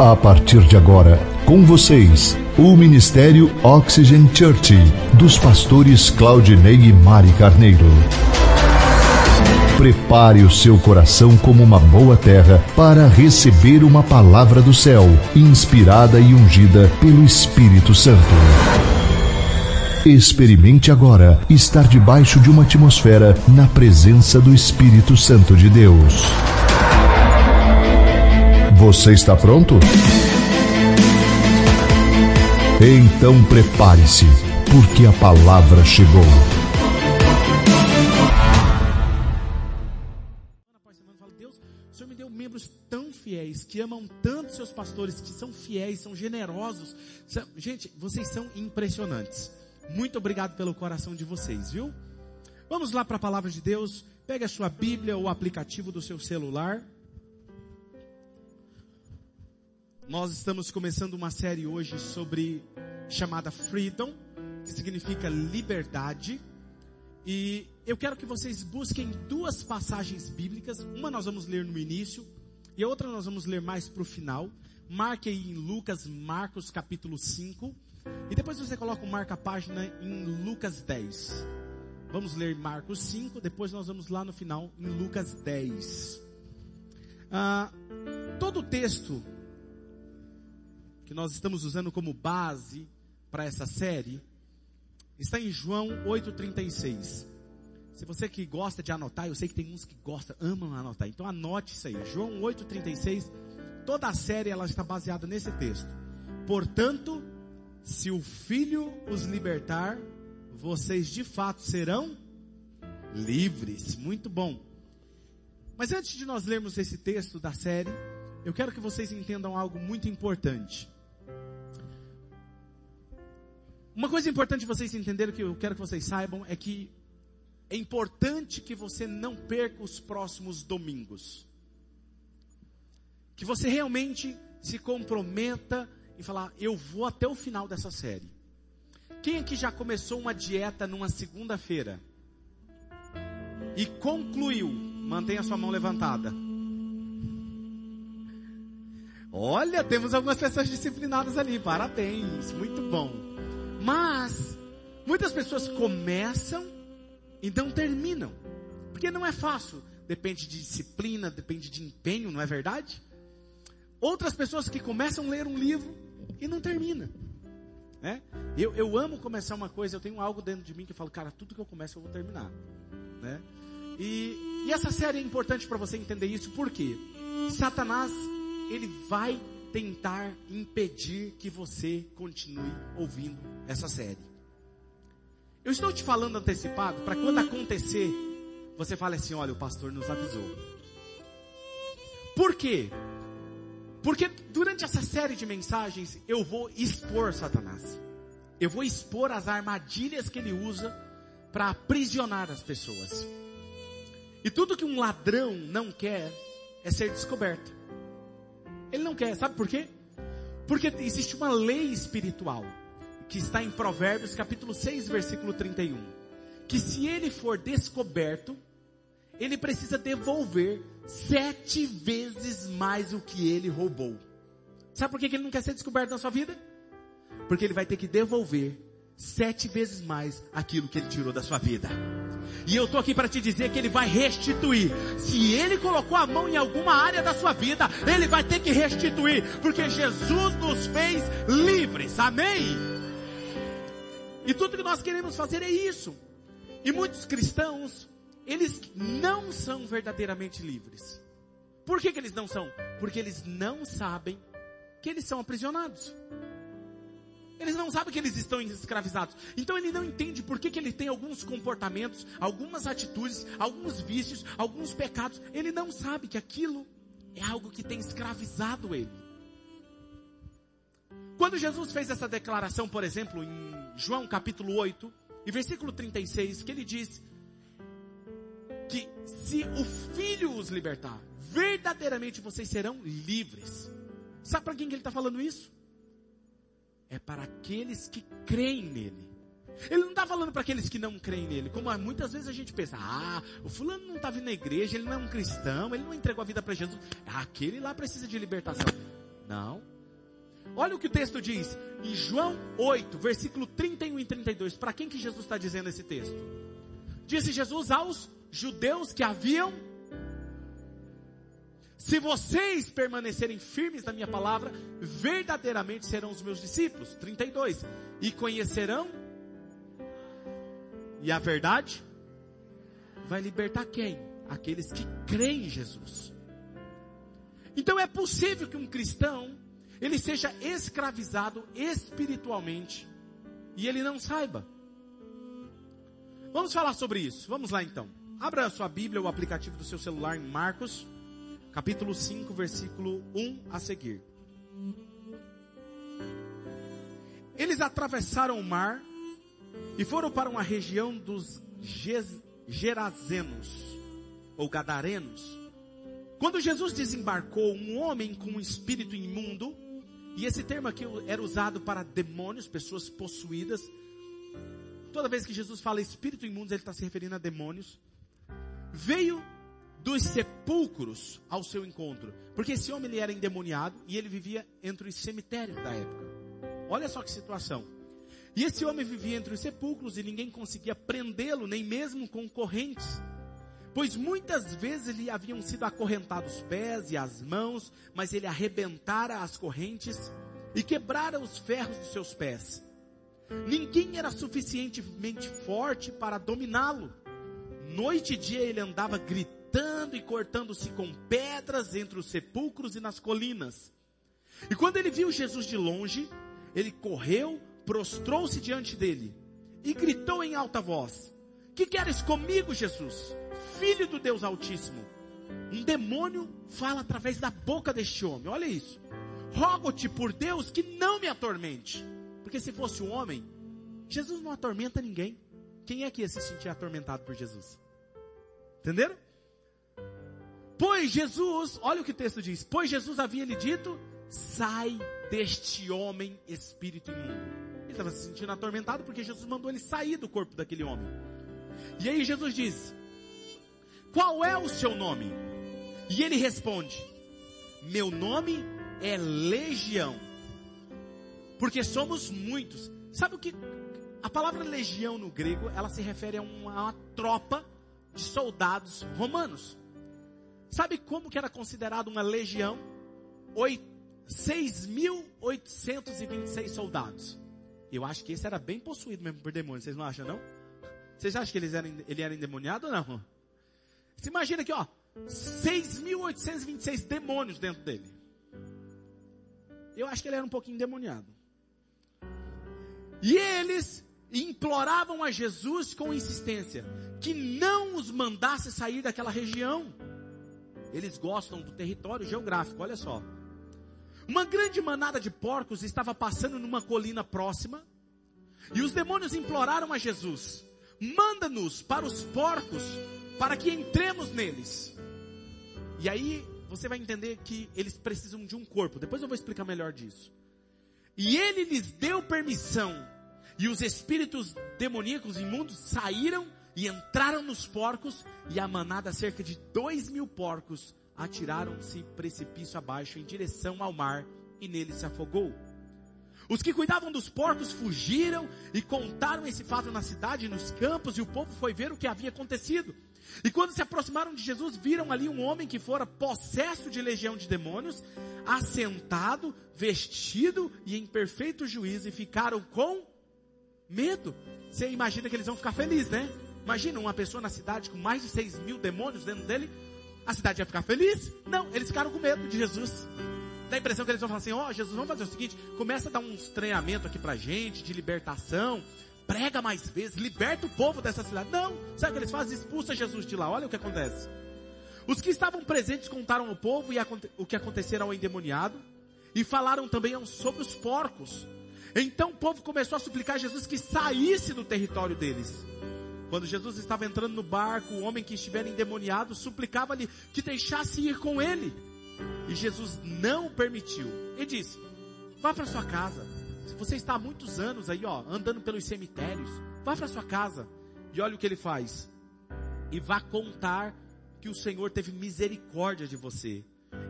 A partir de agora, com vocês, o Ministério Oxygen Church, dos pastores Claudinei e Mari Carneiro. Prepare o seu coração como uma boa terra para receber uma palavra do céu, inspirada e ungida pelo Espírito Santo. Experimente agora estar debaixo de uma atmosfera na presença do Espírito Santo de Deus. Você está pronto? Então prepare-se, porque a palavra chegou. Que amam tanto seus pastores, que são fiéis, são generosos. Gente, vocês são impressionantes. Muito obrigado pelo coração de vocês, viu? Vamos lá para a palavra de Deus. Pega a sua Bíblia ou o aplicativo do seu celular. Nós estamos começando uma série hoje sobre chamada Freedom, que significa liberdade. E eu quero que vocês busquem duas passagens bíblicas. Uma nós vamos ler no início e a outra nós vamos ler mais para o final. Marque aí em Lucas, Marcos capítulo 5. E depois você coloca o marca-página em Lucas 10. Vamos ler Marcos 5, depois nós vamos lá no final em Lucas 10. Todo o texto que nós estamos usando como base para essa série está em João 8,36. Se você que gosta de anotar, eu sei que tem uns que gostam, amam anotar, então anote isso aí. João 8,36, toda a série ela está baseada nesse texto. Portanto, se o Filho os libertar, vocês de fato serão livres. Muito bom. Mas antes de nós lermos esse texto da série, eu quero que vocês entendam algo muito importante. Uma coisa importante vocês entenderem, que eu quero que vocês saibam, é que é importante que você não perca os próximos domingos. Que você realmente se comprometa e falar, eu vou até o final dessa série. Quem aqui já começou uma dieta numa segunda-feira e concluiu? Mantenha sua mão levantada. Olha, temos algumas pessoas disciplinadas ali, parabéns, muito bom. Mas muitas pessoas começam, então terminam, porque não é fácil, depende de disciplina, depende de empenho, não é verdade? Outras pessoas que começam a ler um livro e não terminam, né? Eu amo começar uma coisa, eu tenho algo dentro de mim que eu falo, cara, tudo que eu começo eu vou terminar, né? E essa série é importante para você entender isso, porque Satanás, ele vai tentar impedir que você continue ouvindo essa série. Eu estou te falando antecipado, para quando acontecer, você fala assim, olha, o pastor nos avisou. Por quê? Porque durante essa série de mensagens, eu vou expor Satanás. Eu vou expor as armadilhas que ele usa para aprisionar as pessoas. E tudo que um ladrão não quer é ser descoberto. Ele não quer, sabe por quê? Porque existe uma lei espiritual que está em Provérbios capítulo 6, versículo 31, que se ele for descoberto, ele precisa devolver 7 vezes mais o que ele roubou. Sabe por que ele não quer ser descoberto na sua vida? Porque ele vai ter que devolver 7 vezes mais aquilo que ele tirou da sua vida. E eu estou aqui para te dizer que ele vai restituir. Se ele colocou a mão em alguma área da sua vida, ele vai ter que restituir, porque Jesus nos fez livres, amém? E tudo que nós queremos fazer é isso. E muitos cristãos, eles não são verdadeiramente livres. Por que eles não são? Porque eles não sabem que eles são aprisionados. Eles não sabem que eles estão escravizados. Então ele não entende por que ele tem alguns comportamentos, algumas atitudes, alguns vícios, alguns pecados. Ele não sabe que aquilo é algo que tem escravizado ele. Quando Jesus fez essa declaração, por exemplo, em João capítulo 8 e versículo 36, que ele diz que se o Filho os libertar, verdadeiramente vocês serão livres. Sabe para quem que ele está falando isso? É para aqueles que creem nele. Ele não está falando para aqueles que não creem nele, como muitas vezes a gente pensa, o fulano não está vindo na igreja, ele não é um cristão, ele não entregou a vida para Jesus, aquele lá precisa de libertação. Não. Olha o que o texto diz. Em João 8, versículo 31 e 32. Para quem que Jesus está dizendo esse texto? Disse Jesus aos judeus que haviam: se vocês permanecerem firmes na minha palavra, verdadeiramente serão os meus discípulos. 32. E conhecerão. E a verdade vai libertar quem? Aqueles que creem em Jesus. Então é possível que um cristão, ele seja escravizado espiritualmente e ele não saiba. Vamos falar sobre isso. Vamos lá então. Abra a sua Bíblia, o aplicativo do seu celular em Marcos, capítulo 5, versículo 1 a seguir. Eles atravessaram o mar e foram para uma região dos Gerazenos, ou Gadarenos. Quando Jesus desembarcou, um homem com um espírito imundo, e esse termo aqui era usado para demônios, pessoas possuídas. Toda vez que Jesus fala espírito imundo, ele está se referindo a demônios. Veio dos sepulcros ao seu encontro, porque esse homem, ele era endemoniado e ele vivia entre os cemitérios da época. Olha só que situação. E esse homem vivia entre os sepulcros e ninguém conseguia prendê-lo, nem mesmo com correntes, pois muitas vezes lhe haviam sido acorrentados os pés e as mãos, mas ele arrebentara as correntes e quebrara os ferros dos seus pés. Ninguém era suficientemente forte para dominá-lo. Noite e dia ele andava gritando e cortando-se com pedras entre os sepulcros e nas colinas. E quando ele viu Jesus de longe, ele correu, prostrou-se diante dele e gritou em alta voz: que queres comigo, Jesus, filho do Deus Altíssimo? Um demônio fala através da boca deste homem. Olha isso. Rogo-te por Deus que não me atormente. Porque se fosse um homem, Jesus não atormenta ninguém. Quem é que ia se sentir atormentado por Jesus? Entenderam? Pois Jesus, olha o que o texto diz. Pois Jesus havia lhe dito: sai deste homem, espírito imundo. Ele estava se sentindo atormentado porque Jesus mandou ele sair do corpo daquele homem. E aí Jesus diz: qual é o seu nome? E ele responde: meu nome é Legião, porque somos muitos. Sabe o que? A palavra legião no grego, ela se refere a uma tropa de soldados romanos. Sabe como que era considerado uma legião? 6.826 soldados. Eu acho que esse era bem possuído mesmo por demônios, vocês não acham não? Vocês acham que ele era endemoniado ou não? Você imagina aqui, ó, 6.826 demônios dentro dele. Eu acho que ele era um pouquinho endemoniado. E eles imploravam a Jesus com insistência que não os mandasse sair daquela região. Eles gostam do território geográfico, olha só. Uma grande manada de porcos estava passando numa colina próxima, e os demônios imploraram a Jesus: manda-nos para os porcos, para que entremos neles. E aí você vai entender que eles precisam de um corpo. Depois eu vou explicar melhor disso. E ele lhes deu permissão, e os espíritos demoníacos imundos saíram e entraram nos porcos, e a manada, cerca de 2.000 porcos, atiraram-se precipício abaixo em direção ao mar, e nele se afogou. Os que cuidavam dos porcos fugiram e contaram esse fato na cidade, nos campos, e o povo foi ver o que havia acontecido. E quando se aproximaram de Jesus, viram ali um homem que fora possesso de legião de demônios, assentado, vestido e em perfeito juízo, e ficaram com medo. Você imagina que eles vão ficar felizes, né? Imagina uma pessoa na cidade com mais de 6.000 demônios dentro dele. A cidade ia ficar feliz? Não, eles ficaram com medo de Jesus. Dá a impressão que eles vão falar assim: ó, Jesus, vamos fazer o seguinte, começa a dar uns treinamentos aqui pra gente, de libertação, prega mais vezes, liberta o povo dessa cidade. Não, sabe o que eles fazem? Expulsa Jesus de lá. Olha o que acontece. Os que estavam presentes contaram ao povo o que acontecera ao endemoniado, e falaram também sobre os porcos. Então o povo começou a suplicar a Jesus que saísse do território deles. Quando Jesus estava entrando no barco, o homem que estivera endemoniado suplicava-lhe que deixasse ir com ele. E Jesus não o permitiu. Ele disse: vá para sua casa. Você está há muitos anos aí, ó, andando pelos cemitérios. Vá para sua casa. E olha o que ele faz. E vá contar que o Senhor teve misericórdia de você.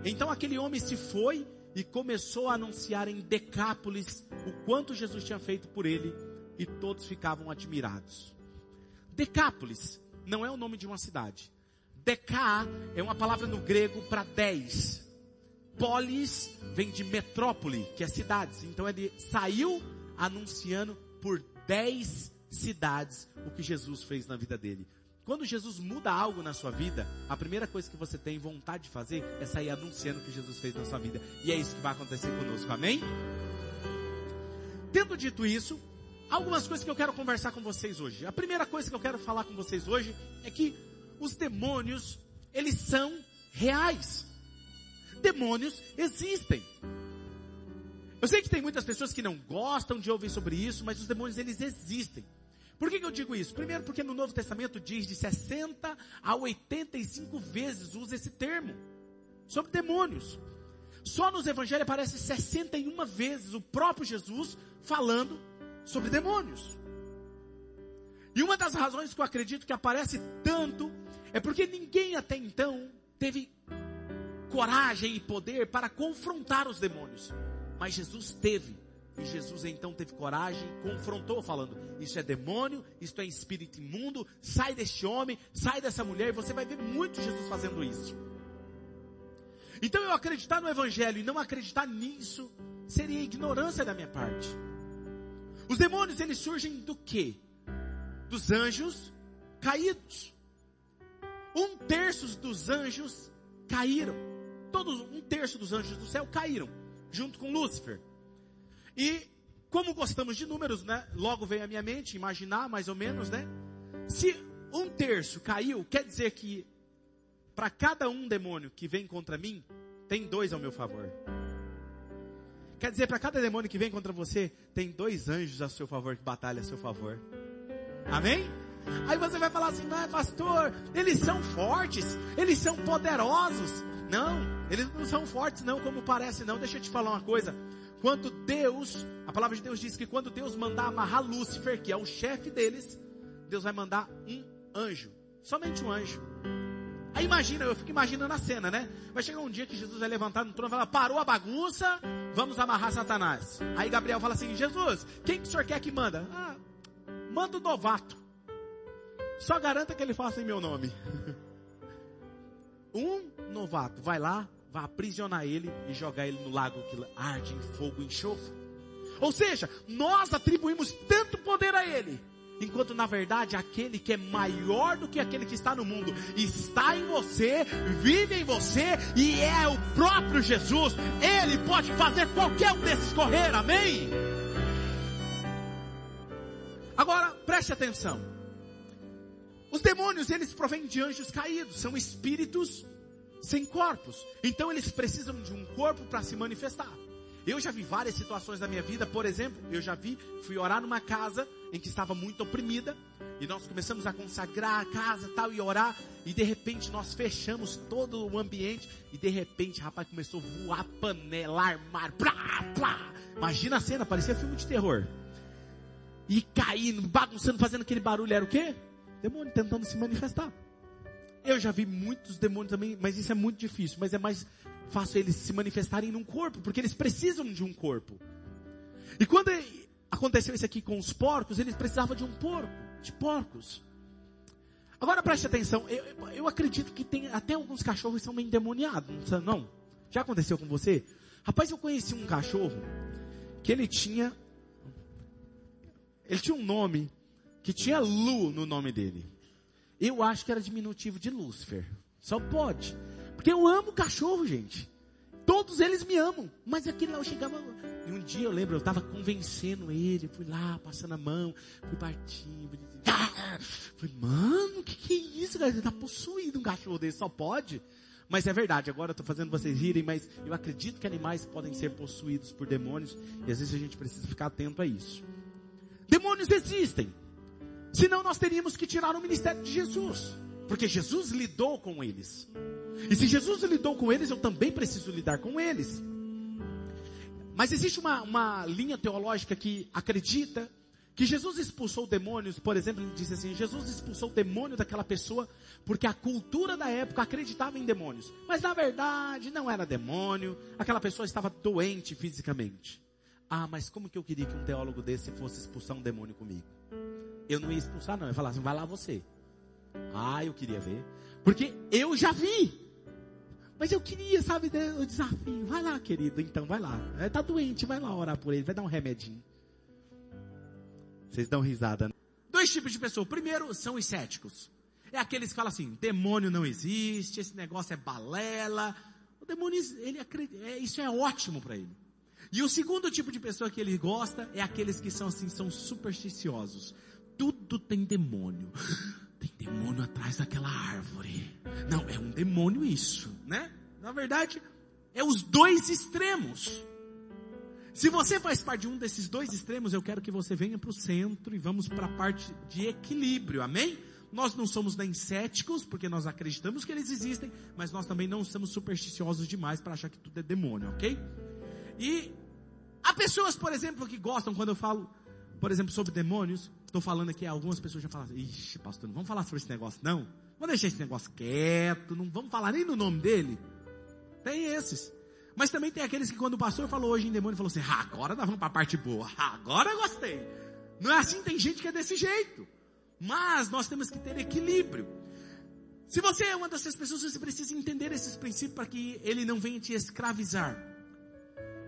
Então aquele homem se foi e começou a anunciar em Decápolis o quanto Jesus tinha feito por ele, e todos ficavam admirados. Decápolis não é o nome de uma cidade. Decá é uma palavra no grego para 10. Polis vem de metrópole, que é cidades. Então ele saiu anunciando por 10 cidades o que Jesus fez na vida dele. Quando Jesus muda algo na sua vida, a primeira coisa que você tem vontade de fazer é sair anunciando o que Jesus fez na sua vida. E é isso que vai acontecer conosco, amém? Tendo dito isso, algumas coisas que eu quero conversar com vocês hoje. A primeira coisa que eu quero falar com vocês hoje é que os demônios, eles são reais. Demônios existem. Eu sei que tem muitas pessoas que não gostam de ouvir sobre isso, mas os demônios, eles existem. Por que eu digo isso? Primeiro, porque no Novo Testamento diz de 60 a 85 vezes usa esse termo sobre demônios. Só nos evangelhos aparece 61 vezes o próprio Jesus falando sobre demônios. E uma das razões que eu acredito que aparece tanto é porque ninguém até então teve coragem e poder para confrontar os demônios. Mas Jesus teve. E Jesus então teve coragem e confrontou, falando: isso é demônio, isto é espírito imundo, sai deste homem, sai dessa mulher. E você vai ver muito Jesus fazendo isso. Então eu acreditar no evangelho e não acreditar nisso seria ignorância da minha parte. Os demônios, eles surgem do quê? Dos anjos caídos. 1/3 dos anjos caíram. Todos, 1/3 dos anjos do céu caíram, junto com Lúcifer. E como gostamos de números, né? Logo veio à minha mente imaginar mais ou menos, né? Se 1/3 caiu, quer dizer que para cada um demônio que vem contra mim, tem 2 ao meu favor. Quer dizer, para cada demônio que vem contra você, tem 2 anjos a seu favor, que batalham a seu favor. Amém? Aí você vai falar assim: mas pastor, eles são fortes, eles são poderosos. Não, eles não são fortes não, como parece não. Deixa eu te falar uma coisa. Quando Deus, a palavra de Deus diz que quando Deus mandar amarrar Lúcifer, que é o chefe deles, Deus vai mandar um anjo, somente um anjo. Aí imagina, eu fico imaginando a cena, né? Vai chegar um dia que Jesus vai levantar no trono e falar: parou a bagunça, vamos amarrar Satanás. Aí Gabriel fala assim: Jesus, quem que o senhor quer que manda? Ah, manda o novato. Só garanta que ele faça em meu nome. Um novato vai lá, vai aprisionar ele e jogar ele no lago que arde em fogo e enxofre. Ou seja, nós atribuímos tanto poder a ele, enquanto na verdade aquele que é maior do que aquele que está no mundo está em você, vive em você e é o próprio Jesus. Ele pode fazer qualquer um desses correr, amém? Agora, preste atenção. Os demônios, eles provêm de anjos caídos, são espíritos sem corpos. Então eles precisam de um corpo para se manifestar. Eu já vi várias situações na minha vida. Por exemplo, fui orar numa casa em que estava muito oprimida, e nós começamos a consagrar a casa tal, e orar, e de repente nós fechamos todo o ambiente, e de repente, rapaz, começou a voar panela, armário, plá. Imagina a cena, parecia filme de terror. E caindo, bagunçando, fazendo aquele barulho. Era o quê? Demônio tentando se manifestar. Eu já vi muitos demônios também, mas isso é muito difícil. Mas é mais fácil eles se manifestarem num corpo, porque eles precisam de um corpo. E quando aconteceu isso aqui com os porcos, eles precisavam de um porco, de porcos. Agora preste atenção, eu acredito que tem até alguns cachorros que são meio endemoniados, não? Já aconteceu com você? Rapaz, eu conheci um cachorro que ele tinha um nome que tinha Lu no nome dele. Eu acho que era diminutivo de Lúcifer. Só pode. Porque eu amo cachorro, gente. Todos eles me amam. Mas aquele lá eu chegava... E um dia eu lembro, eu estava convencendo ele. Fui lá, passando a mão. Fui partindo. Falei: mano, que é isso, galera? Você tá possuído um cachorro desse. Só pode. Mas é verdade. Agora eu estou fazendo vocês rirem. Mas eu acredito que animais podem ser possuídos por demônios. E às vezes a gente precisa ficar atento a isso. Demônios existem. Senão nós teríamos que tirar o ministério de Jesus, porque Jesus lidou com eles. E se Jesus lidou com eles, eu também preciso lidar com eles. Mas existe uma linha teológica que acredita que Jesus expulsou demônios, por exemplo, ele disse assim, Jesus expulsou o demônio daquela pessoa, porque a cultura da época acreditava em demônios, mas na verdade não era demônio, aquela pessoa estava doente fisicamente. Ah, mas como que eu queria que um teólogo desse fosse expulsar um demônio comigo? Eu não ia expulsar não, eu ia falar assim, vai lá você. Ah, eu queria ver, porque eu já vi, mas eu queria, sabe, o desafio, vai lá querido, então vai lá, tá doente, vai lá orar por ele, vai dar um remedinho. Vocês dão risada. Dois tipos de pessoa. Primeiro, são os céticos. É aqueles que falam assim, demônio não existe, esse negócio é balela. O demônio, ele acredita, isso é ótimo para ele. E o segundo tipo de pessoa que ele gosta é aqueles que são assim, são supersticiosos. Tudo tem demônio. Tem demônio atrás daquela árvore. Não, é um demônio isso, né? Na verdade, é os dois extremos. Se você faz parte de um desses dois extremos, eu quero que você venha para o centro e vamos para a parte de equilíbrio, amém? Nós não somos nem céticos, porque nós acreditamos que eles existem, mas nós também não somos supersticiosos demais para achar que tudo é demônio, ok? E há pessoas, por exemplo, que gostam, quando eu falo, por exemplo, sobre demônios, estou falando aqui, algumas pessoas já falam, ixi, pastor, não vamos falar sobre esse negócio não, vamos deixar esse negócio quieto, não vamos falar nem no nome dele, tem esses. Mas também tem aqueles que quando o pastor falou hoje em demônio, falou assim, agora nós vamos para a parte boa, agora eu gostei. Não é assim, tem gente que é desse jeito. Mas nós temos que ter equilíbrio. Se você é uma dessas pessoas, você precisa entender esses princípios para que ele não venha te escravizar.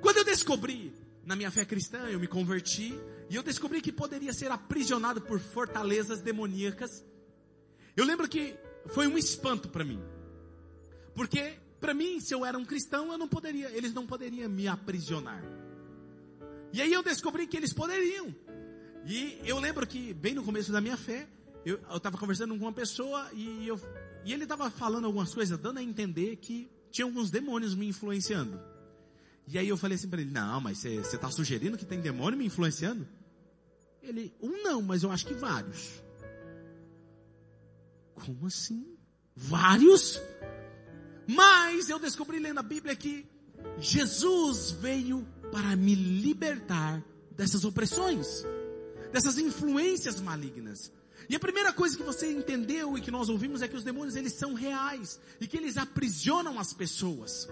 Quando eu descobri, na minha fé cristã, eu me converti, e eu descobri que poderia ser aprisionado por fortalezas demoníacas. Eu lembro que foi um espanto para mim. Porque... para mim, se eu era um cristão, eu não poderia, eles não poderiam me aprisionar. E aí eu descobri que eles poderiam. E eu lembro que, bem no começo da minha fé, eu estava conversando com uma pessoa e ele estava falando algumas coisas, dando a entender que tinha alguns demônios me influenciando. E aí eu falei assim para ele, não, mas você está sugerindo que tem demônio me influenciando? Ele, não, mas eu acho que vários. Como assim? Vários? Mas eu descobri lendo a Bíblia que Jesus veio para me libertar dessas opressões, dessas influências malignas. E a primeira coisa que você entendeu e que nós ouvimos é que os demônios, eles são reais e que eles aprisionam as pessoas.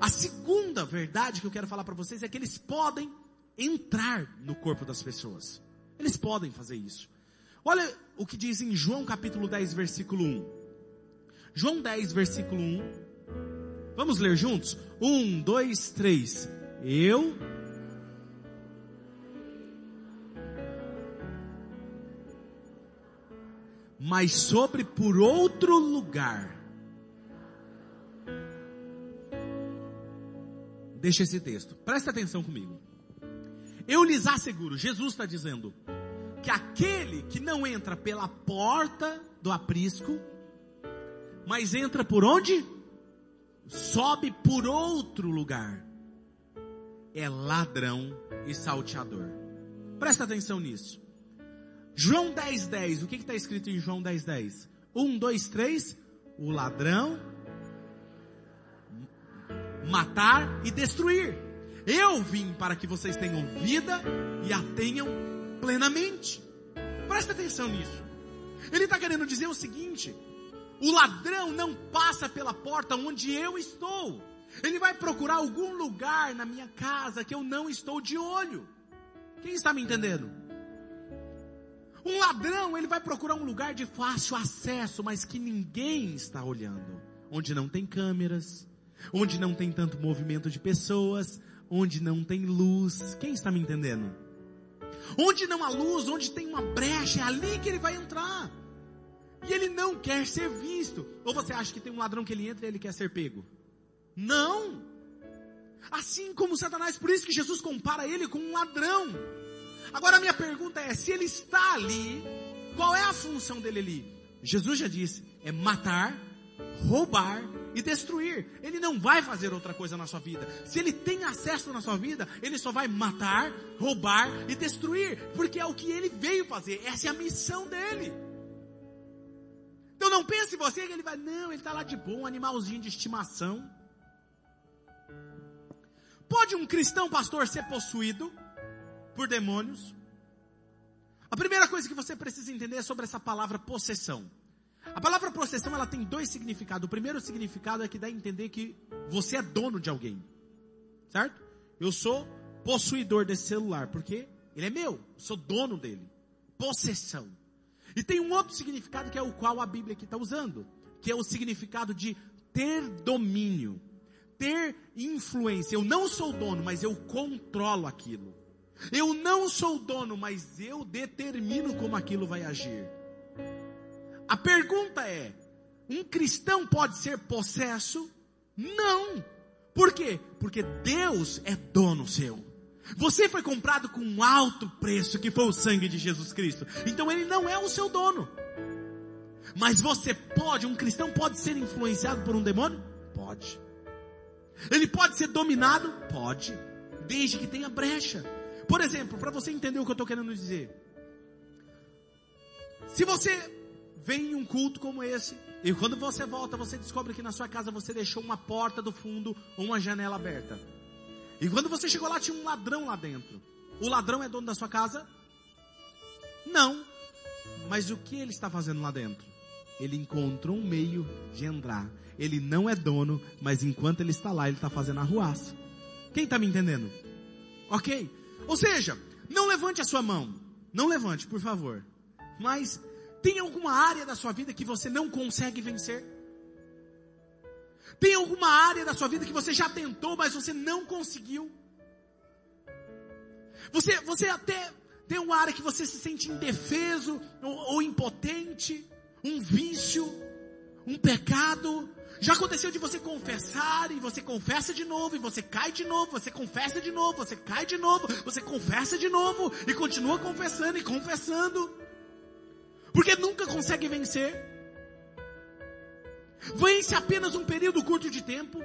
A segunda verdade que eu quero falar para vocês é que eles podem entrar no corpo das pessoas. Eles podem fazer isso. Olha o que diz em João capítulo 10, versículo 1. João 10, versículo 1. Vamos ler juntos? 1, 2, 3. Mas sobre por outro lugar. Deixa esse texto. Presta atenção comigo. Eu lhes asseguro, Jesus está dizendo, que aquele que não entra pela porta do aprisco, mas entra por onde? Sobe por outro lugar. É ladrão e salteador. Presta atenção nisso. João 10:10. O que está escrito em João 10:10? 1, 2, 3. O ladrão matar e destruir. Eu vim para que vocês tenham vida e a tenham plenamente. Presta atenção nisso. Ele está querendo dizer o seguinte. O ladrão não passa pela porta onde eu estou. Ele vai procurar algum lugar na minha casa que eu não estou de olho. Quem está me entendendo? Um ladrão, ele vai procurar um lugar de fácil acesso, mas que ninguém está olhando. Onde não tem câmeras, onde não tem tanto movimento de pessoas, onde não tem luz. Quem está me entendendo? Onde não há luz, onde tem uma brecha, é ali que ele vai entrar. E ele não quer ser visto. Ou você acha que tem um ladrão que ele entra e ele quer ser pego? Não. Assim como Satanás, por isso que Jesus compara ele com um ladrão. Agora a minha pergunta é, se ele está ali, qual é a função dele ali? Jesus já disse, é matar, roubar e destruir. Ele não vai fazer outra coisa na sua vida. Se ele tem acesso na sua vida, ele só vai matar, roubar e destruir. Porque é o que ele veio fazer. Essa é a missão dele. Então não pense você que ele vai, não, ele está lá de boa, um animalzinho de estimação. Pode um cristão, pastor, ser possuído por demônios? A primeira coisa que você precisa entender é sobre essa palavra possessão. A palavra possessão, ela tem dois significados. O primeiro significado é que dá a entender que você é dono de alguém. Certo? Eu sou possuidor desse celular, porque ele é meu. Eu sou dono dele. Possessão. E tem um outro significado que é o qual a Bíblia aqui está usando, que é o significado de ter domínio, ter influência. Eu não sou dono, mas eu controlo aquilo. Eu não sou dono, mas eu determino como aquilo vai agir. A pergunta é, um cristão pode ser possesso? Não. Por quê? Porque Deus é dono seu. Você foi comprado com um alto preço, que foi o sangue de Jesus Cristo. Então ele não é o seu dono. Mas você pode, um cristão pode ser influenciado por um demônio? Pode. Ele pode ser dominado? Pode. Desde que tenha brecha. Por exemplo, para você entender o que eu estou querendo dizer. Se você vem em um culto como esse, e quando você volta, você descobre que na sua casa você deixou uma porta do fundo ou uma janela aberta. E quando você chegou lá, tinha um ladrão lá dentro. O ladrão é dono da sua casa? Não. Mas o que ele está fazendo lá dentro? Ele encontrou um meio de entrar. Ele não é dono, mas enquanto ele está lá, ele está fazendo arruaça. Quem está me entendendo? Ok? Ou seja, não levante a sua mão. Não levante, por favor. Mas tem alguma área da sua vida que você não consegue vencer? Tem alguma área da sua vida que você já tentou, mas você não conseguiu? Você até tem uma área que você se sente indefeso ou impotente, um vício, um pecado. Já aconteceu de você confessar, e você confessa de novo, e você cai de novo, você confessa de novo, você cai de novo, você confessa de novo, e continua confessando e confessando, porque nunca consegue vencer. Vence apenas um período curto de tempo.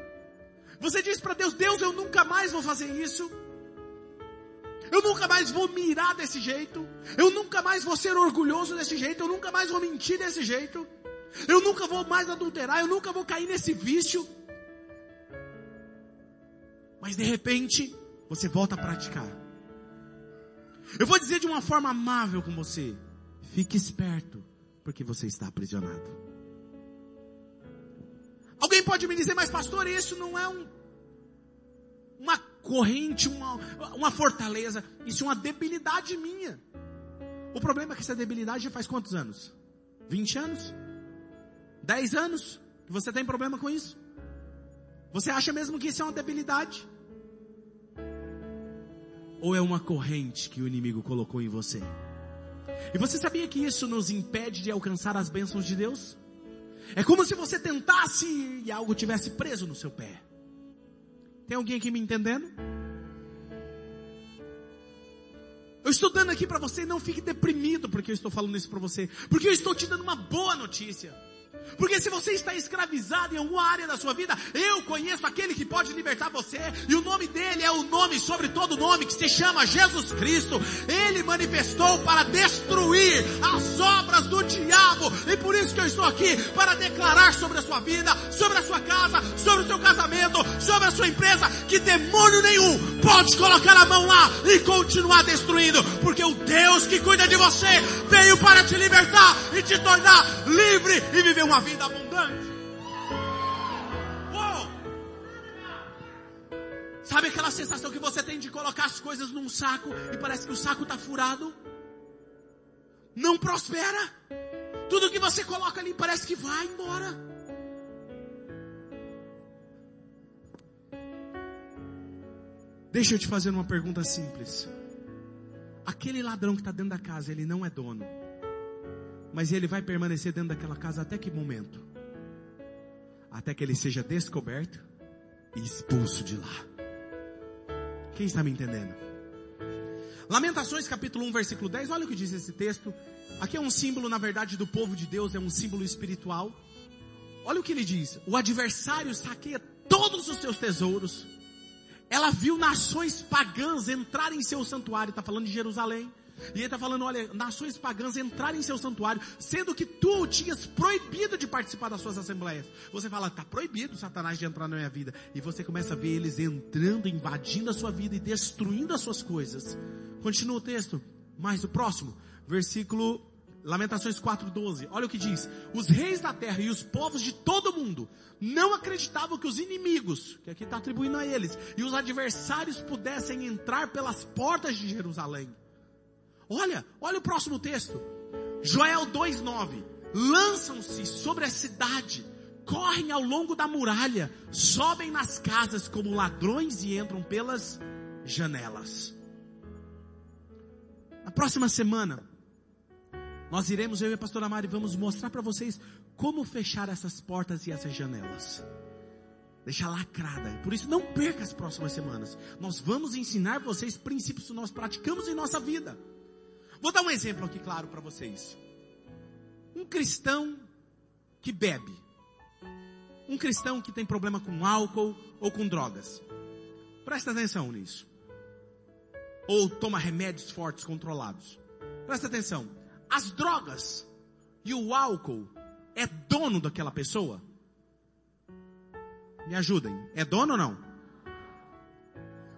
Você diz para Deus, Deus, eu nunca mais vou fazer isso. Eu nunca mais vou mirar desse jeito. Eu nunca mais vou ser orgulhoso desse jeito. Eu nunca mais vou mentir desse jeito. Eu nunca vou mais adulterar, eu nunca vou cair nesse vício. Mas de repente, você volta a praticar. Eu vou dizer de uma forma amável com você. Fique esperto, porque você está aprisionado. Alguém pode me dizer, mas pastor, isso não é uma corrente, uma fortaleza. Isso é uma debilidade minha. O problema é que essa debilidade já faz quantos anos? 20 anos? 10 anos, e você tem problema com isso? Você acha mesmo que isso é uma debilidade? Ou é uma corrente que o inimigo colocou em você? E você sabia que isso nos impede de alcançar as bênçãos de Deus? É como se você tentasse e algo tivesse preso no seu pé. Tem alguém aqui me entendendo? Eu estou dando aqui para você, não fique deprimido porque eu estou falando isso para você. Porque eu estou te dando uma boa notícia. Porque se você está escravizado em alguma área da sua vida, eu conheço aquele que pode libertar você, e o nome dele é o nome sobre todo nome, que se chama Jesus Cristo. Ele manifestou para destruir as obras do diabo, e por isso que eu estou aqui para declarar sobre a sua vida, sobre a sua casa, sobre o seu casamento, sobre a sua empresa, que demônio nenhum pode colocar a mão lá e continuar destruindo, porque o Deus que cuida de você veio para te libertar e te tornar livre e viver uma vida abundante. Uou! Sabe aquela sensação que você tem de colocar as coisas num saco e parece que o saco está furado? Não prospera. Tudo que você coloca ali parece que vai embora. Deixa eu te fazer uma pergunta simples. Aquele ladrão que está dentro da casa, ele não é dono, mas ele vai permanecer dentro daquela casa até que momento? Até que ele seja descoberto e expulso de lá. Quem está me entendendo? Lamentações capítulo 1 versículo 10, olha o que diz esse texto. Aqui é um símbolo, na verdade, do povo de Deus, é um símbolo espiritual. Olha o que ele diz: o adversário saqueia todos os seus tesouros. Ela viu nações pagãs entrarem em seu santuário, está falando de Jerusalém. E ele está falando, olha, nações pagãs entrarem em seu santuário, sendo que tu o tinhas proibido de participar das suas assembleias. Você fala, está proibido Satanás de entrar na minha vida. E você começa a ver eles entrando, invadindo a sua vida e destruindo as suas coisas. Continua o texto, mas o próximo. versículo Lamentações 4:12, olha o que diz: os reis da terra e os povos de todo mundo não acreditavam que os inimigos, que aqui está atribuindo a eles, e os adversários pudessem entrar pelas portas de Jerusalém. Olha o próximo texto, Joel 2:9, lançam-se sobre a cidade, correm ao longo da muralha, sobem nas casas como ladrões e entram pelas janelas. Na próxima semana, nós iremos, eu e a pastora Mari, vamos mostrar para vocês como fechar essas portas e essas janelas. Deixar lacrada. Por isso, não perca as próximas semanas. Nós vamos ensinar vocês princípios que nós praticamos em nossa vida. Vou dar um exemplo aqui claro para vocês. Um cristão que bebe. Um cristão que tem problema com álcool ou com drogas. Presta atenção nisso. Ou toma remédios fortes controlados. Presta atenção. As drogas e o álcool é dono daquela pessoa? Me ajudem. É dono ou não?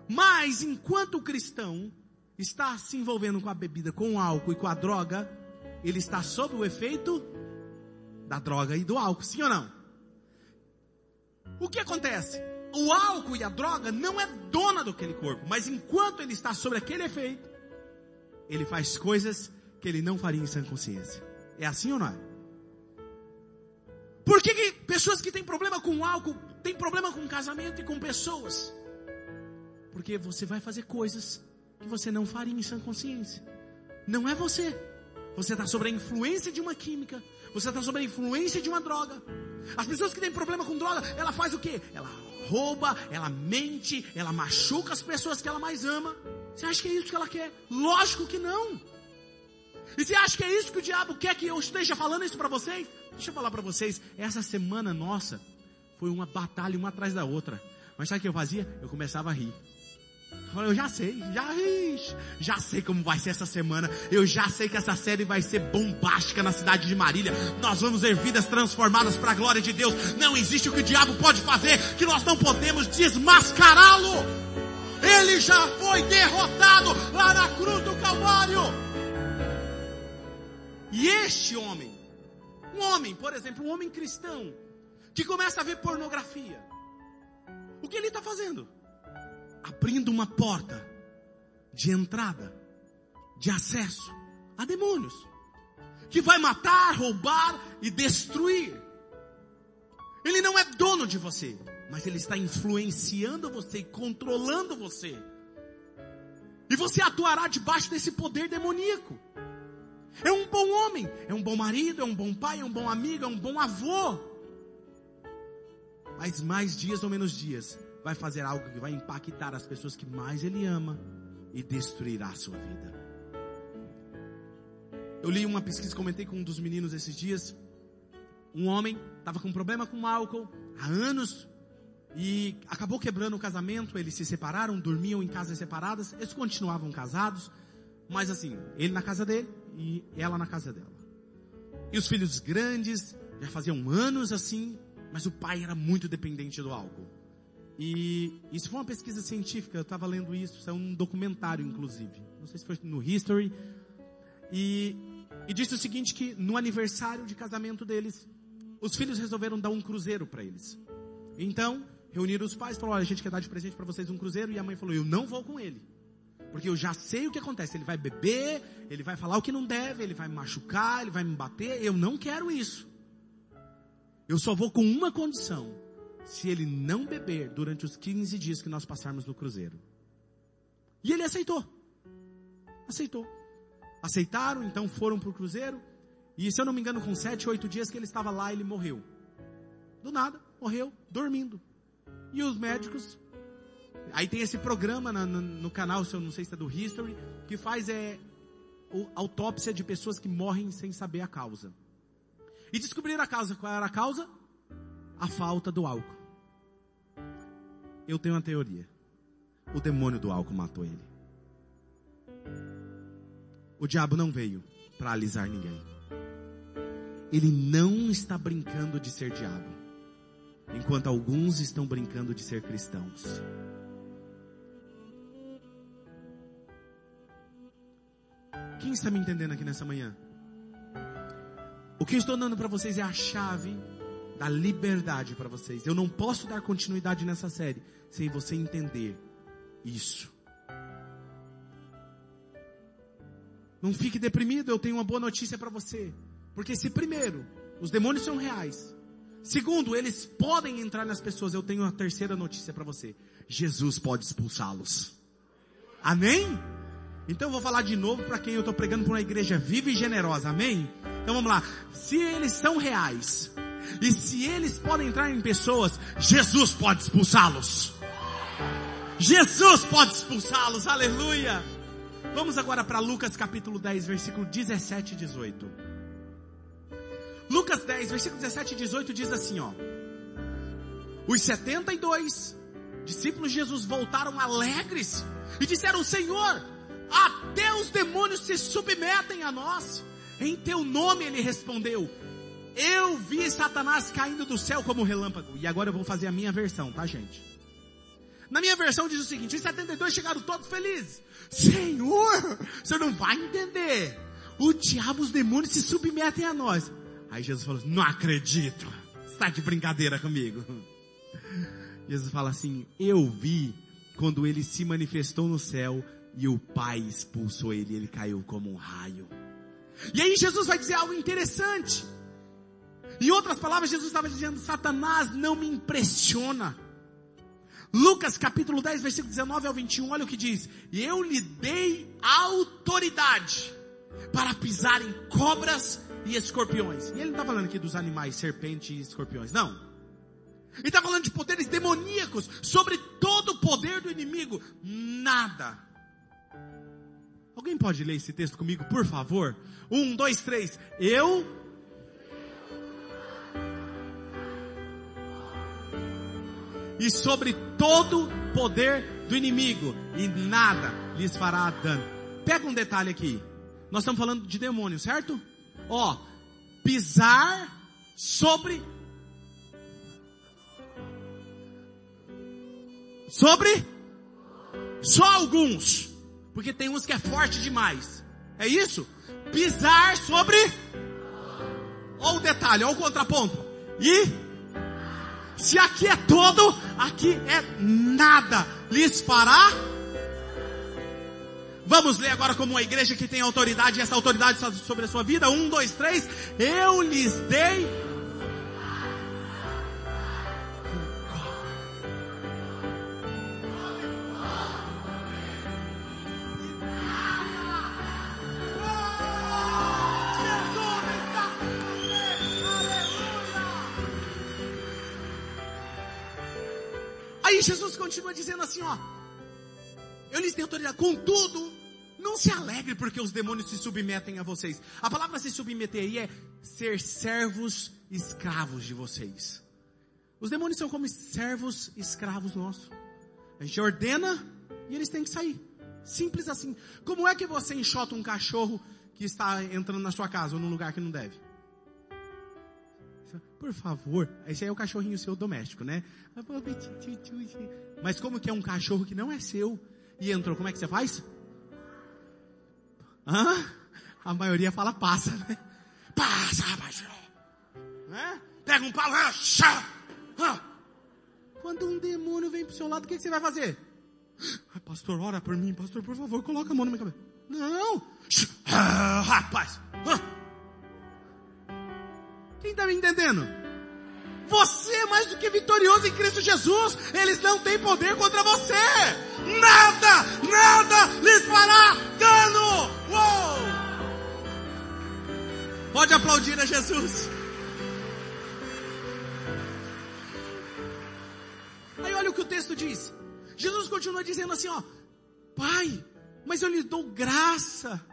Mas enquanto o cristão está se envolvendo com a bebida, com o álcool e com a droga, ele está sob o efeito da droga e do álcool. Sim ou não? O que acontece? O álcool e a droga não é dona daquele corpo, mas enquanto ele está sob aquele efeito, ele faz coisas que ele não faria em sã consciência. É assim ou não é? Por que pessoas que têm problema com álcool têm problema com casamento e com pessoas? Porque você vai fazer coisas que você não faria em sã consciência. Não é você. Você está sob a influência de uma química. Você está sob a influência de uma droga. As pessoas que têm problema com droga, ela faz o quê? Ela rouba, ela mente, ela machuca as pessoas que ela mais ama. Você acha que é isso que ela quer? Lógico que não. E você acha que é isso que o diabo quer que eu esteja falando isso para vocês? Deixa eu falar para vocês, essa semana nossa foi uma batalha uma atrás da outra. Mas sabe o que eu fazia? Eu começava a rir. Eu falei, eu já sei como vai ser essa semana. Eu já sei que essa série vai ser bombástica na cidade de Marília. Nós vamos ver vidas transformadas para a glória de Deus. Não existe o que o diabo pode fazer, que nós não podemos desmascará-lo. Ele já foi derrotado lá na cruz do Calvário. E este homem, por exemplo, um homem cristão, que começa a ver pornografia, o que ele está fazendo? Abrindo uma porta de entrada, de acesso a demônios, que vai matar, roubar e destruir. Ele não é dono de você, mas ele está influenciando você e controlando você. E você atuará debaixo desse poder demoníaco. É um bom homem, é um bom marido, é um bom pai, é um bom amigo, é um bom avô. Mas mais dias ou menos dias, vai fazer algo que vai impactar as pessoas que mais ele ama e destruirá a sua vida. Eu li uma pesquisa, comentei com um dos meninos esses dias. Um homem estava com problema com álcool há anos e acabou quebrando o casamento. Eles se separaram, dormiam em casas separadas. Eles continuavam casados, mas assim, ele na casa dele e ela na casa dela. E os filhos grandes, já faziam anos assim, mas o pai era muito dependente do álcool. E isso foi uma pesquisa científica, eu estava lendo isso, é um documentário inclusive, não sei se foi no History, e disse o seguinte, que no aniversário de casamento deles, os filhos resolveram dar um cruzeiro para eles. Então, reuniram os pais e falaram, olha, a gente quer dar de presente para vocês um cruzeiro, e a mãe falou, eu não vou com ele, porque eu já sei o que acontece, ele vai beber, ele vai falar o que não deve, ele vai me machucar, ele vai me bater, eu não quero isso. Eu só vou com uma condição: se ele não beber durante os 15 dias que nós passarmos no cruzeiro. E ele aceitou. Aceitaram, então foram para o cruzeiro. E se eu não me engano, com 7 ou 8 dias que ele estava lá, ele morreu. Do nada, morreu, dormindo. E os médicos... Aí tem esse programa no canal, se eu não sei se é do History, que faz autópsia de pessoas que morrem sem saber a causa. E descobriram a causa. Qual era a causa? A falta do álcool. Eu tenho uma teoria. O demônio do álcool matou ele. O diabo não veio para alisar ninguém. Ele não está brincando de ser diabo, enquanto alguns estão brincando de ser cristãos. Quem está me entendendo aqui nessa manhã? O que eu estou dando para vocês é a chave da liberdade para vocês. Eu não posso dar continuidade nessa série sem você entender isso. Não fique deprimido, eu tenho uma boa notícia para você. Porque se primeiro, os demônios são reais. Segundo, eles podem entrar nas pessoas. Eu tenho uma terceira notícia para você. Jesus pode expulsá-los. Amém? Então eu vou falar de novo para quem eu estou pregando para uma igreja viva e generosa. Amém? Então vamos lá. Se eles são reais, e se eles podem entrar em pessoas, Jesus pode expulsá-los. Jesus pode expulsá-los. Aleluia! Vamos agora para Lucas capítulo 10, versículo 17 e 18. Lucas 10, versículo 17 e 18 diz assim, ó. Os 72 discípulos de Jesus voltaram alegres e disseram, Senhor, até os demônios se submetem a nós. Em teu nome, ele respondeu, eu vi Satanás caindo do céu como relâmpago. E agora eu vou fazer a minha versão, tá, gente? Na minha versão diz o seguinte, os 72 chegaram todos felizes. Senhor, você não vai entender. O diabo, os demônios se submetem a nós. Aí Jesus falou, não acredito. Você está de brincadeira comigo. Jesus fala assim, eu vi quando ele se manifestou no céu e o Pai expulsou ele. Ele caiu como um raio. E aí Jesus vai dizer algo interessante. Em outras palavras, Jesus estava dizendo, Satanás não me impressiona. Lucas capítulo 10, versículo 19 ao 21, olha o que diz. E eu lhe dei autoridade para pisar em cobras e escorpiões. E ele não está falando aqui dos animais, serpentes e escorpiões, não. Ele está falando de poderes demoníacos, sobre todo o poder do inimigo. Nada. Alguém pode ler esse texto comigo, por favor? 1, 2, 3. Eu... E sobre todo poder do inimigo, e nada lhes fará dano. Pega um detalhe aqui. Nós estamos falando de demônio, certo? Ó, pisar sobre... Sobre? Só alguns. Porque tem uns que é forte demais. É isso? Pisar sobre... Ó o detalhe, ó o contraponto. E... Se aqui é todo, aqui é nada. Lhes fará? Vamos ler agora como uma igreja que tem autoridade, e essa autoridade está sobre a sua vida. 1, 2, 3. Eu lhes dei. Jesus continua dizendo assim, ó, eu lhes dei autoridade, contudo, não se alegre porque os demônios se submetem a vocês. A palavra se submeter aí é ser servos escravos de vocês. Os demônios são como servos escravos nossos. A gente ordena e eles têm que sair. Simples assim. Como é que você enxota um cachorro que está entrando na sua casa ou num lugar que não deve? Por favor, esse aí é o cachorrinho seu doméstico, né? Mas como que é um cachorro que não é seu e entrou, como é que você faz? Hã? A maioria fala passa, né? Passa. Hã? Pega um pau. Hã? Quando um demônio vem pro seu lado, o que você vai fazer? Pastor, ora por mim, pastor, por favor, coloca a mão na minha cabeça. Não! Rapaz! Hã? Quem está me entendendo? Você é mais do que vitorioso em Cristo Jesus. Eles não têm poder contra você. Nada lhes fará dano. Uou! Pode aplaudir a Jesus. Aí olha o que o texto diz. Jesus continua dizendo assim, ó. Pai, mas eu lhes dou graça.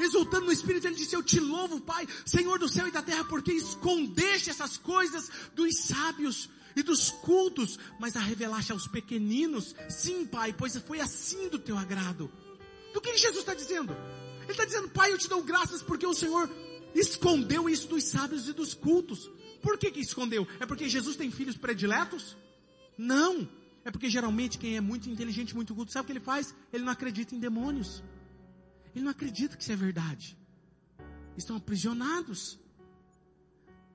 Exultando no Espírito, ele disse, eu te louvo, Pai, Senhor do céu e da terra, porque escondeste essas coisas dos sábios e dos cultos, mas a revelaste aos pequeninos. Sim, Pai, pois foi assim do teu agrado. Do que Jesus está dizendo? Ele está dizendo, Pai, eu te dou graças porque o Senhor escondeu isso dos sábios e dos cultos. Por que escondeu? É porque Jesus tem filhos prediletos? Não. É porque geralmente quem é muito inteligente, muito culto, sabe o que ele faz? Ele não acredita em demônios. Ele não acredita que isso é verdade. Estão aprisionados.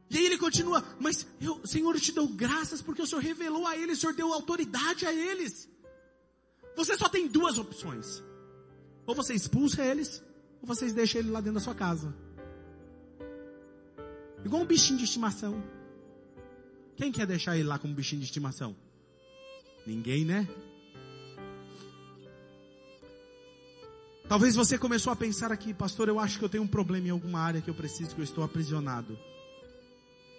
E aí ele continua, mas eu, Senhor, eu te dou graças porque o Senhor revelou a eles, o Senhor deu autoridade a eles. Você só tem duas opções. Ou você expulsa eles, ou vocês deixam ele lá dentro da sua casa. Igual um bichinho de estimação. Quem quer deixar ele lá como bichinho de estimação? Ninguém, né? Talvez você começou a pensar aqui, pastor, eu acho que eu tenho um problema em alguma área que eu preciso, que eu estou aprisionado.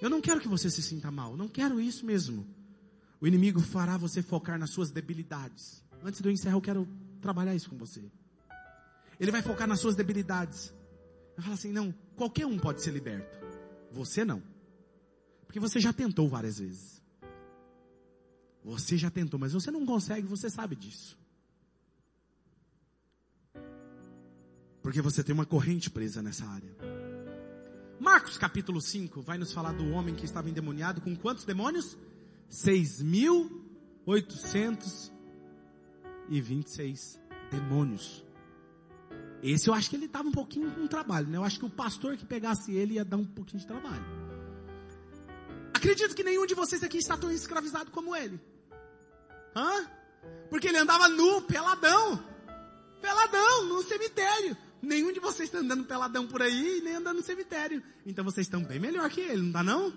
Eu não quero que você se sinta mal, não quero isso mesmo. O inimigo fará você focar nas suas debilidades. Antes de eu encerrar, eu quero trabalhar isso com você. Ele vai focar nas suas debilidades. Vai falar assim, não, qualquer um pode ser liberto. Você não. Porque você já tentou várias vezes. Você já tentou, mas você não consegue, você sabe disso. Porque você tem uma corrente presa nessa área. Marcos capítulo 5 vai nos falar do homem que estava endemoniado com quantos demônios? 6.826 demônios. Esse eu acho que ele estava um pouquinho com trabalho, né? Eu acho que o pastor que pegasse ele ia dar um pouquinho de trabalho. Acredito que nenhum de vocês aqui está tão escravizado como ele. Porque ele andava nu, peladão, no cemitério. Nenhum de vocês está andando peladão por aí, nem andando no cemitério. Então vocês estão bem melhor que ele, não está não?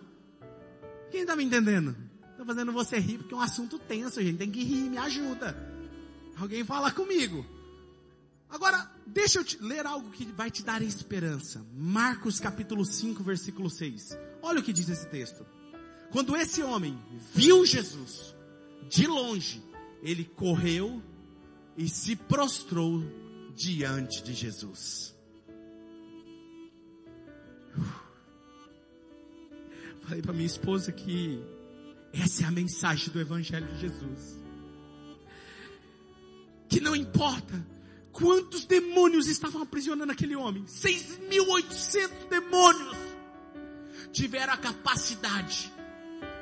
Quem está me entendendo? Estou fazendo você rir porque é um assunto tenso, gente. Tem que rir, me ajuda. Alguém fala comigo. Agora, deixa eu te ler algo que vai te dar esperança. Marcos capítulo 5, versículo 6. Olha o que diz esse texto. Quando esse homem viu Jesus de longe, ele correu e se prostrou diante de Jesus. Falei para minha esposa que essa é a mensagem do Evangelho de Jesus. Que não importa quantos demônios estavam aprisionando aquele homem. 6.800 demônios tiveram a capacidade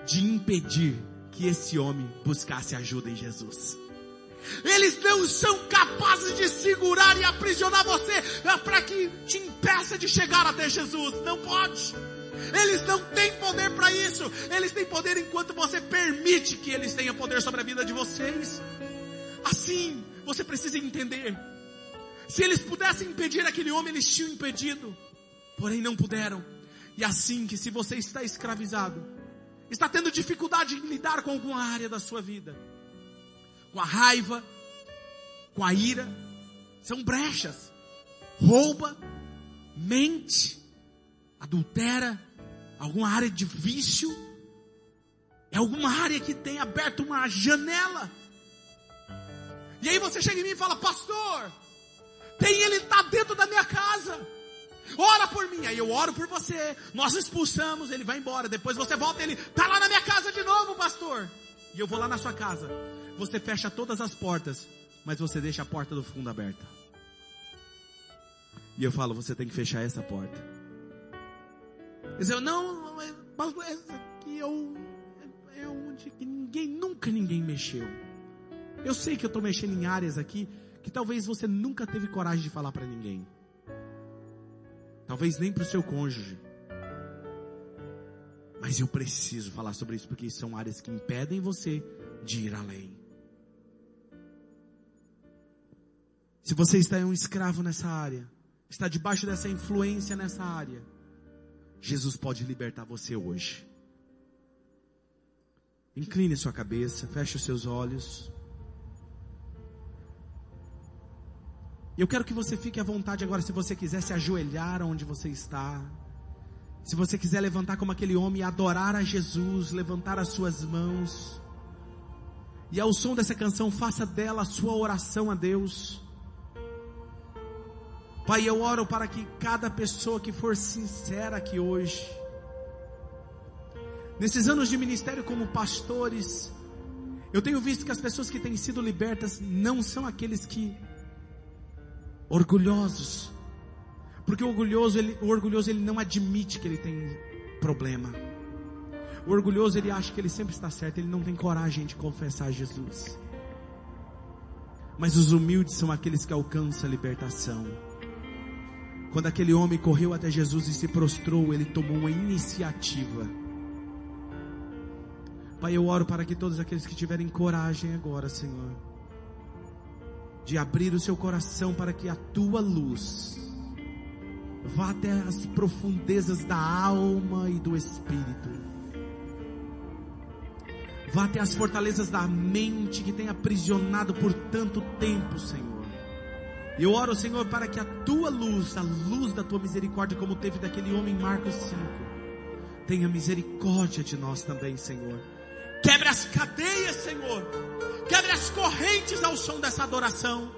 de impedir que esse homem buscasse ajuda em Jesus. Eles não são capazes de segurar e aprisionar você para que te impeça de chegar até Jesus. Não pode. Eles não têm poder para isso. Eles têm poder enquanto você permite que eles tenham poder sobre a vida de vocês. Assim, você precisa entender. Se eles pudessem impedir aquele homem, eles tinham impedido. Porém, não puderam. E assim que se você está escravizado, está tendo dificuldade em lidar com alguma área da sua vida, com a raiva, com a ira, são brechas, rouba, mente, adultera, alguma área de vício, é alguma área que tem aberto uma janela, e aí você chega em mim e fala, pastor, ele está dentro da minha casa, ora por mim, aí eu oro por você, nós expulsamos, ele vai embora, depois você volta, ele está lá na minha casa de novo, pastor, e eu vou lá na sua casa. Você fecha todas as portas, mas você deixa a porta do fundo aberta. E eu falo, você tem que fechar essa porta. Mas eu não, mas essa aqui é onde que nunca ninguém mexeu. Eu sei que eu estou mexendo em áreas aqui que talvez você nunca teve coragem de falar para ninguém. Talvez nem para o seu cônjuge. Mas eu preciso falar sobre isso porque são áreas que impedem você de ir além. Se você está um escravo nessa área, está debaixo dessa influência nessa área, Jesus pode libertar você hoje. Incline a sua cabeça, feche os seus olhos. Eu quero que você fique à vontade agora, se você quiser se ajoelhar onde você está. Se você quiser levantar como aquele homem e adorar a Jesus, levantar as suas mãos. E ao som dessa canção, faça dela a sua oração a Deus. Pai, eu oro para que cada pessoa que for sincera aqui hoje, nesses anos de ministério como pastores, eu tenho visto que as pessoas que têm sido libertas não são aqueles que orgulhosos, porque o orgulhoso ele não admite que ele tem problema. O orgulhoso ele acha que ele sempre está certo, ele não tem coragem de confessar Jesus. Mas os humildes são aqueles que alcançam a libertação. Quando aquele homem correu até Jesus e se prostrou, ele tomou uma iniciativa. Pai, eu oro para que todos aqueles que tiverem coragem agora, Senhor, de abrir o seu coração para que a tua luz vá até as profundezas da alma e do espírito, vá até as fortalezas da mente que tem aprisionado por tanto tempo, Senhor. Eu oro, Senhor, para que a Tua luz, a luz da Tua misericórdia, como teve daquele homem em Marcos 5, tenha misericórdia de nós também, Senhor. Quebre as cadeias, Senhor. Quebre as correntes ao som dessa adoração.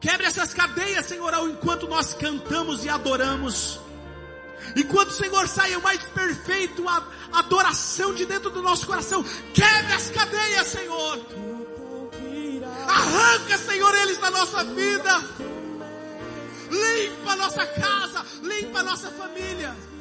Quebre essas cadeias, Senhor, enquanto nós cantamos e adoramos. Enquanto, Senhor, saia o mais perfeito a adoração de dentro do nosso coração. Quebre as cadeias, Senhor. Arranca, Senhor, eles da nossa vida. Limpa a nossa casa, limpa a nossa família.